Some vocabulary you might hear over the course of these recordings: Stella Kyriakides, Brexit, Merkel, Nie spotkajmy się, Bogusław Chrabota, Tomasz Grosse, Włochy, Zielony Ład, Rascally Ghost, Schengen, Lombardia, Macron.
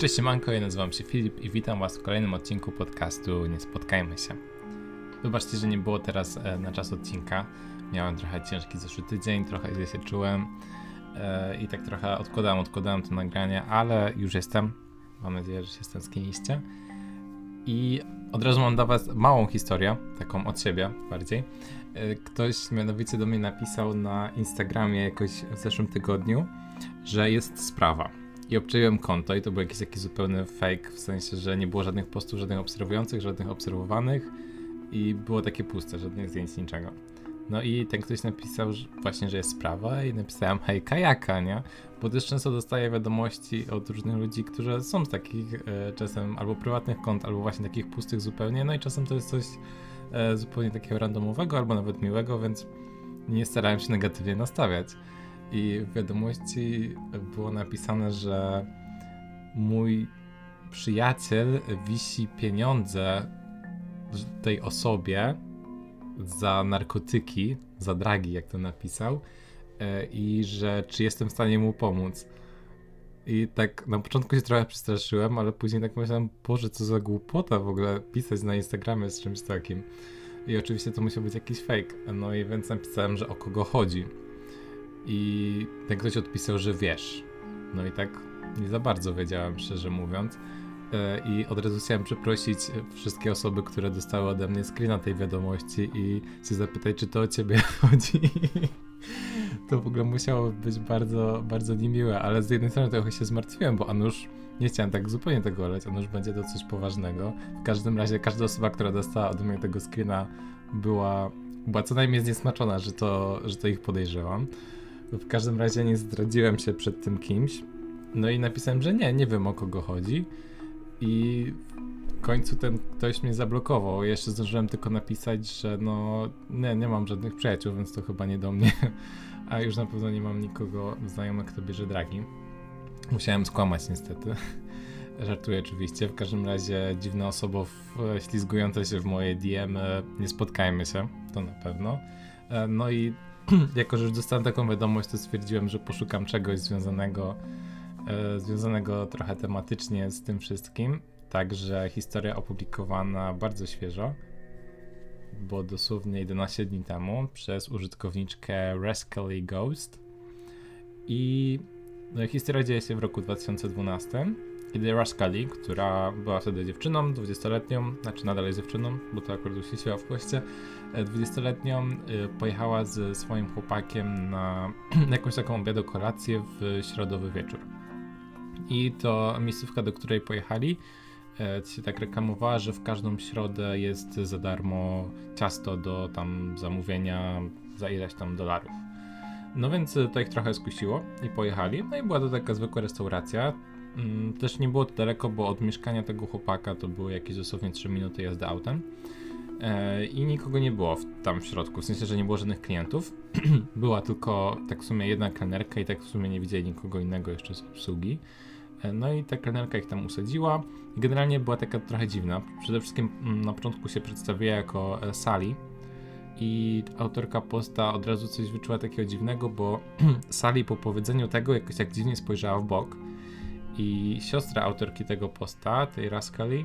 Cześć, siemanko, ja nazywam się Filip i witam was w kolejnym odcinku podcastu Nie spotkajmy się. Wybaczcie, że nie było teraz na czas odcinka. Miałem trochę ciężki zeszły tydzień, trochę źle się czułem i tak trochę odkładałem to nagranie, ale już jestem. Mam nadzieję, że się stęskniliście. I od razu mam dla was małą historię, taką od siebie bardziej. Ktoś mianowicie do mnie napisał na Instagramie jakoś w zeszłym tygodniu, że jest sprawa. I obczaiłem konto i to był jakiś zupełny fake, w sensie, że nie było żadnych postów, żadnych obserwujących, żadnych obserwowanych i było takie puste, żadnych zdjęć, niczego. No i ten ktoś napisał że właśnie, że jest sprawa i napisałem hej kajaka, nie? Bo też często dostaję wiadomości od różnych ludzi, którzy są z takich czasem albo prywatnych kont, albo właśnie takich pustych zupełnie, no i czasem to jest coś zupełnie takiego randomowego, albo nawet miłego, więc nie starałem się negatywnie nastawiać. I w wiadomości było napisane, że mój przyjaciel wisi pieniądze tej osobie za narkotyki, za dragi, jak to napisał, i że czy jestem w stanie mu pomóc. I tak na początku się trochę przestraszyłem, ale później tak myślałem, Boże, co za głupota w ogóle pisać na Instagramie z czymś takim. I oczywiście to musiał być jakiś fake, no i więc napisałem, że o kogo chodzi. I ten ktoś odpisał, że wiesz. No i tak nie za bardzo wiedziałem, szczerze mówiąc. I od razu chciałem przeprosić wszystkie osoby, które dostały ode mnie screena tej wiadomości i się zapytać, czy to o ciebie chodzi. To w ogóle musiało być bardzo, bardzo niemiłe, ale z jednej strony trochę się zmartwiłem, bo Anusz, nie chciałem tak zupełnie tego oleć, Anusz będzie to coś poważnego. W każdym razie każda osoba, która dostała ode mnie tego screena była co najmniej zniesmaczona, że to ich podejrzewam. W każdym razie nie zdradziłem się przed tym kimś, no i napisałem, że nie wiem o kogo chodzi i w końcu ten ktoś mnie zablokował. Jeszcze zdążyłem tylko napisać, że no nie mam żadnych przyjaciół, więc to chyba nie do mnie, a już na pewno nie mam nikogo znajomych, kto bierze dragi. Musiałem skłamać niestety, żartuję oczywiście, w każdym razie dziwna osoba ślizgująca się w moje DM, nie spotkajmy się, to na pewno, no i jako, że już dostałem taką wiadomość, to stwierdziłem, że poszukam czegoś związanego trochę tematycznie z tym wszystkim. Także historia opublikowana bardzo świeżo, bo dosłownie 11 dni temu przez użytkowniczkę Rascally Ghost. I no, historia dzieje się w roku 2012, kiedy Rascally, która była wtedy dziewczyną 20-letnią, znaczy nadal jest dziewczyną, bo to akurat już się siła w koście, 20-letnią pojechała ze swoim chłopakiem na jakąś taką obiadokolację w środowy wieczór. I to miejscówka, do której pojechali, się tak reklamowała, że w każdą środę jest za darmo ciasto do tam zamówienia za ileś tam dolarów. No więc to ich trochę skusiło i pojechali. No i była to taka zwykła restauracja. Też nie było to daleko, bo od mieszkania tego chłopaka to były jakieś dosłownie 3 minuty jazdy autem i nikogo nie było tam w środku, w sensie, że nie było żadnych klientów. Była tylko tak w sumie jedna kelnerka i tak w sumie nie widzieli nikogo innego jeszcze z obsługi. No i ta kelnerka ich tam usadziła. Generalnie była taka trochę dziwna. Przede wszystkim na początku się przedstawiła jako Sally i autorka posta od razu coś wyczuła takiego dziwnego, bo Sally po powiedzeniu tego jakoś tak dziwnie spojrzała w bok. I siostra autorki tego posta, tej Rascally,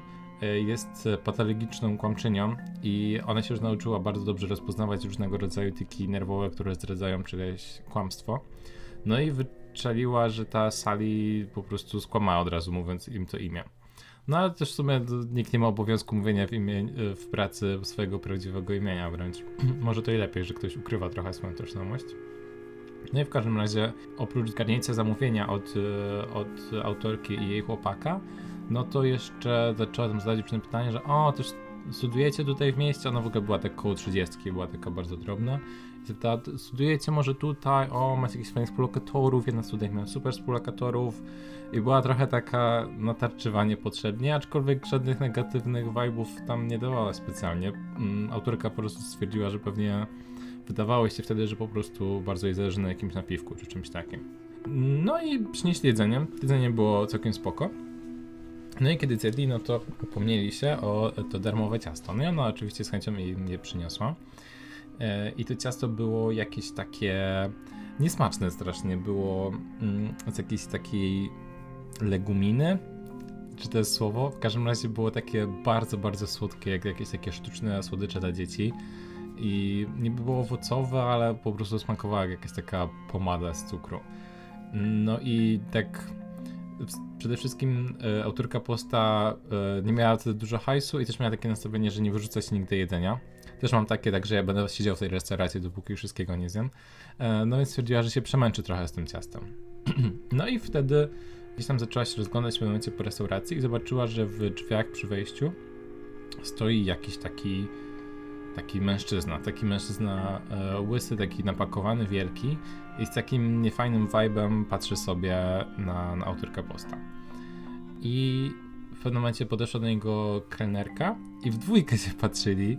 jest patologiczną kłamczynią i ona się już nauczyła bardzo dobrze rozpoznawać różnego rodzaju tiki nerwowe, które zdradzają czyjeś kłamstwo. No i wyczaliła, że ta Sally po prostu skłamała od razu, mówiąc im to imię. No ale też w sumie nikt nie ma obowiązku mówienia w pracy swojego prawdziwego imienia wręcz. Może to i lepiej, że ktoś ukrywa trochę swoją tożsamość. No i w każdym razie oprócz zgarnięcia zamówienia od autorki i jej chłopaka, no to jeszcze zaczęła tam zadać dziewczyny pytanie, że o, też studujecie tutaj w mieście? Ona w ogóle była tak koło 30, była taka bardzo drobna. I zapytała, studujecie może tutaj? O, macie jakichś fajnych współlokatorów? Jedna z studiach miała super współlokatorów. I była trochę taka natarczywa niepotrzebnie, aczkolwiek żadnych negatywnych vibe'ów tam nie dawała specjalnie. Autorka po prostu stwierdziła, że pewnie wydawało się wtedy, że po prostu bardzo jej zależy na jakimś napiwku czy czymś takim. No i przynieśli jedzenie. Jedzenie było całkiem spoko. No i kiedy zjedli, no to upomnieli się o to darmowe ciasto. No i ona oczywiście z chęcią im je przyniosła. I to ciasto było jakieś takie niesmaczne strasznie. Było z jakiejś takiej leguminy czy to jest słowo. W każdym razie było takie bardzo, bardzo słodkie, jak jakieś takie sztuczne słodycze dla dzieci. I niby było owocowe, ale po prostu smakowała jak jakaś taka pomada z cukru. No i tak przede wszystkim autorka posta nie miała wtedy dużo hajsu i też miała takie nastawienie, że nie wyrzuca się nigdy jedzenia. Też mam takie, także ja będę siedział w tej restauracji, dopóki wszystkiego nie zjem. No więc stwierdziła, że się przemęczy trochę z tym ciastem. No i wtedy gdzieś tam zaczęła się rozglądać w momencie po restauracji i zobaczyła, że w drzwiach przy wejściu stoi jakiś taki mężczyzna łysy, taki napakowany, wielki i z takim niefajnym vibe'em patrzy sobie na autorkę posta. I w pewnym momencie podeszła do niego kelnerka i w dwójkę się patrzyli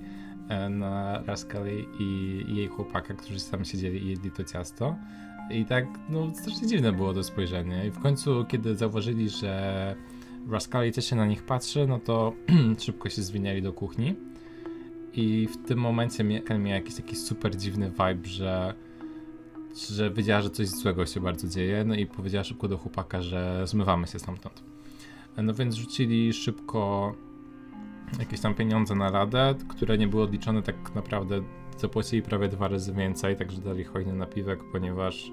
na Rascally i jej chłopaka, którzy tam siedzieli i jedli to ciasto. I tak, no, strasznie dziwne było to spojrzenie. I w końcu, kiedy zauważyli, że Rascally też się na nich patrzy, no to szybko się zwinęli do kuchni. I w tym momencie miała jakiś taki super dziwny vibe, że wiedziała, że coś złego się bardzo dzieje, no i powiedziała szybko do chłopaka, że zmywamy się stamtąd. No więc rzucili szybko jakieś tam pieniądze na radę, które nie były odliczone tak naprawdę, zapłacili prawie 2 razy więcej, także dali hojny napiwek, ponieważ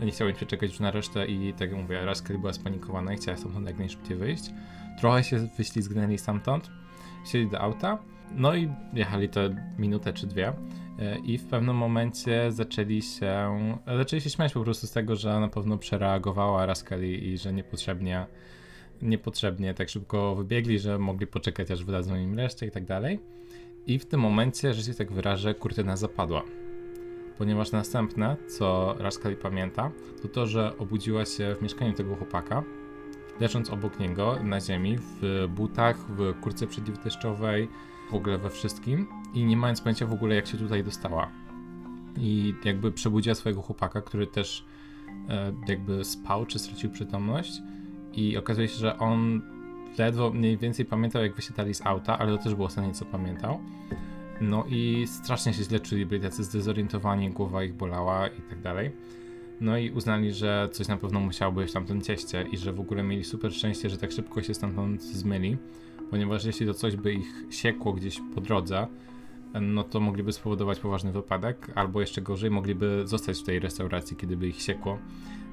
nie chciałem się czekać już na resztę i tak jak mówię, Rascally była spanikowana i chciała stamtąd jak najszybciej wyjść. Trochę się wyślizgnęli stamtąd, wsiedli do auta. No i jechali te minutę czy 2 i w pewnym momencie zaczęli się śmiać po prostu z tego, że na pewno przereagowała Rascally i że niepotrzebnie tak szybko wybiegli, że mogli poczekać, aż wydadzą im resztę i tak dalej. I w tym momencie, że się tak wyrażę, kurtyna zapadła. Ponieważ następne, co Rascally pamięta, to to, że obudziła się w mieszkaniu tego chłopaka, leżąc obok niego na ziemi, w butach, w kurtce przeciwdeszczowej, w ogóle we wszystkim i nie mając pojęcia w ogóle, jak się tutaj dostała. I jakby przebudziła swojego chłopaka, który też jakby spał czy stracił przytomność i okazuje się, że on ledwo mniej więcej pamiętał, jak wysiadali z auta, ale to też było ostatnie, co pamiętał. No i strasznie się źle czuli, byli tacy zdezorientowani, głowa ich bolała i tak dalej. No i uznali, że coś na pewno musiało być w tamtym cieście i że w ogóle mieli super szczęście, że tak szybko się stamtąd zmyli, ponieważ jeśli to coś by ich siekło gdzieś po drodze, no to mogliby spowodować poważny wypadek, albo jeszcze gorzej, mogliby zostać w tej restauracji, kiedy by ich siekło.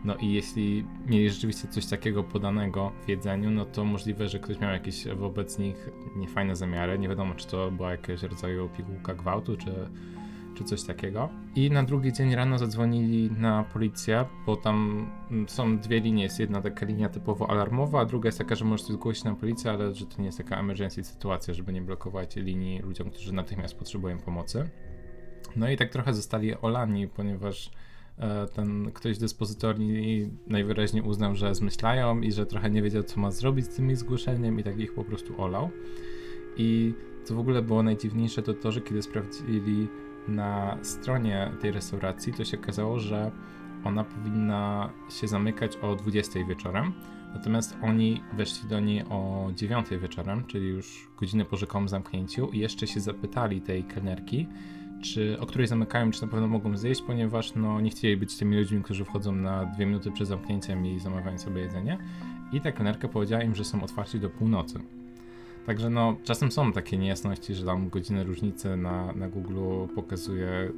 No i jeśli mieli rzeczywiście coś takiego podanego w jedzeniu, no to możliwe, że ktoś miał jakieś wobec nich niefajne zamiary. Nie wiadomo, czy to była jakiegoś rodzaju pigułka gwałtu, czy coś takiego. I na drugi dzień rano zadzwonili na policję, bo tam są 2 linie. Jest jedna taka linia typowo alarmowa, a druga jest taka, że możesz zgłosić na policję, ale że to nie jest taka emergency sytuacja, żeby nie blokować linii ludziom, którzy natychmiast potrzebują pomocy. No i tak trochę zostali olani, ponieważ ten ktoś w dyspozytorni najwyraźniej uznał, że zmyślają i że trochę nie wiedział, co ma zrobić z tym ich zgłoszeniem i tak ich po prostu olał. I co w ogóle było najdziwniejsze, to to, że kiedy sprawdzili na stronie tej restauracji, to się okazało, że ona powinna się zamykać o 20 wieczorem, natomiast oni weszli do niej o 9 wieczorem, czyli już godzinę po rzekomym zamknięciu i jeszcze się zapytali tej kelnerki, czy o której zamykają, czy na pewno mogą zjeść, ponieważ no, nie chcieli być tymi ludźmi, którzy wchodzą na 2 minuty przed zamknięciem i zamawiają sobie jedzenie i ta kelnerka powiedziała im, że są otwarci do północy. Także no, czasem są takie niejasności, że tam godzinę różnicy na Google pokazuje,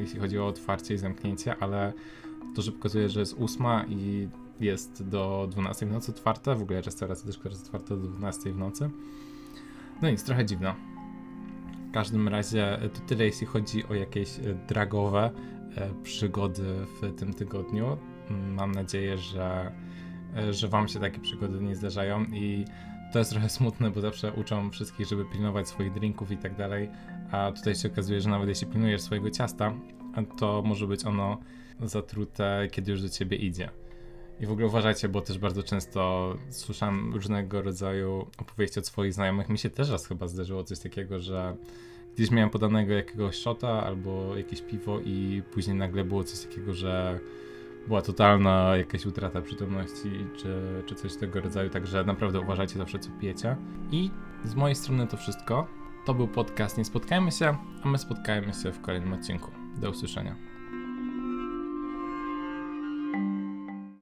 jeśli chodzi o otwarcie i zamknięcie, ale to, że pokazuje, że jest 8 i jest do 12 w nocy otwarte, w ogóle restauracja też, która jest otwarta do 12 w nocy. No nic, trochę dziwne. W każdym razie to tyle, jeśli chodzi o jakieś dragowe przygody w tym tygodniu. Mam nadzieję, że wam się takie przygody nie zdarzają i to jest trochę smutne, bo zawsze uczą wszystkich, żeby pilnować swoich drinków i tak dalej, a tutaj się okazuje, że nawet jeśli pilnujesz swojego ciasta, to może być ono zatrute, kiedy już do ciebie idzie. I w ogóle uważajcie, bo też bardzo często słyszałem różnego rodzaju opowieści od swoich znajomych. Mi się też raz chyba zdarzyło coś takiego, że gdzieś miałem podanego jakiegoś shota albo jakieś piwo i później nagle było coś takiego, że była totalna jakaś utrata przytomności czy coś tego rodzaju, także naprawdę uważajcie zawsze, co pijecie. I z mojej strony to wszystko. To był podcast Nie Spotkajmy się, a my spotkajmy się w kolejnym odcinku. Do usłyszenia.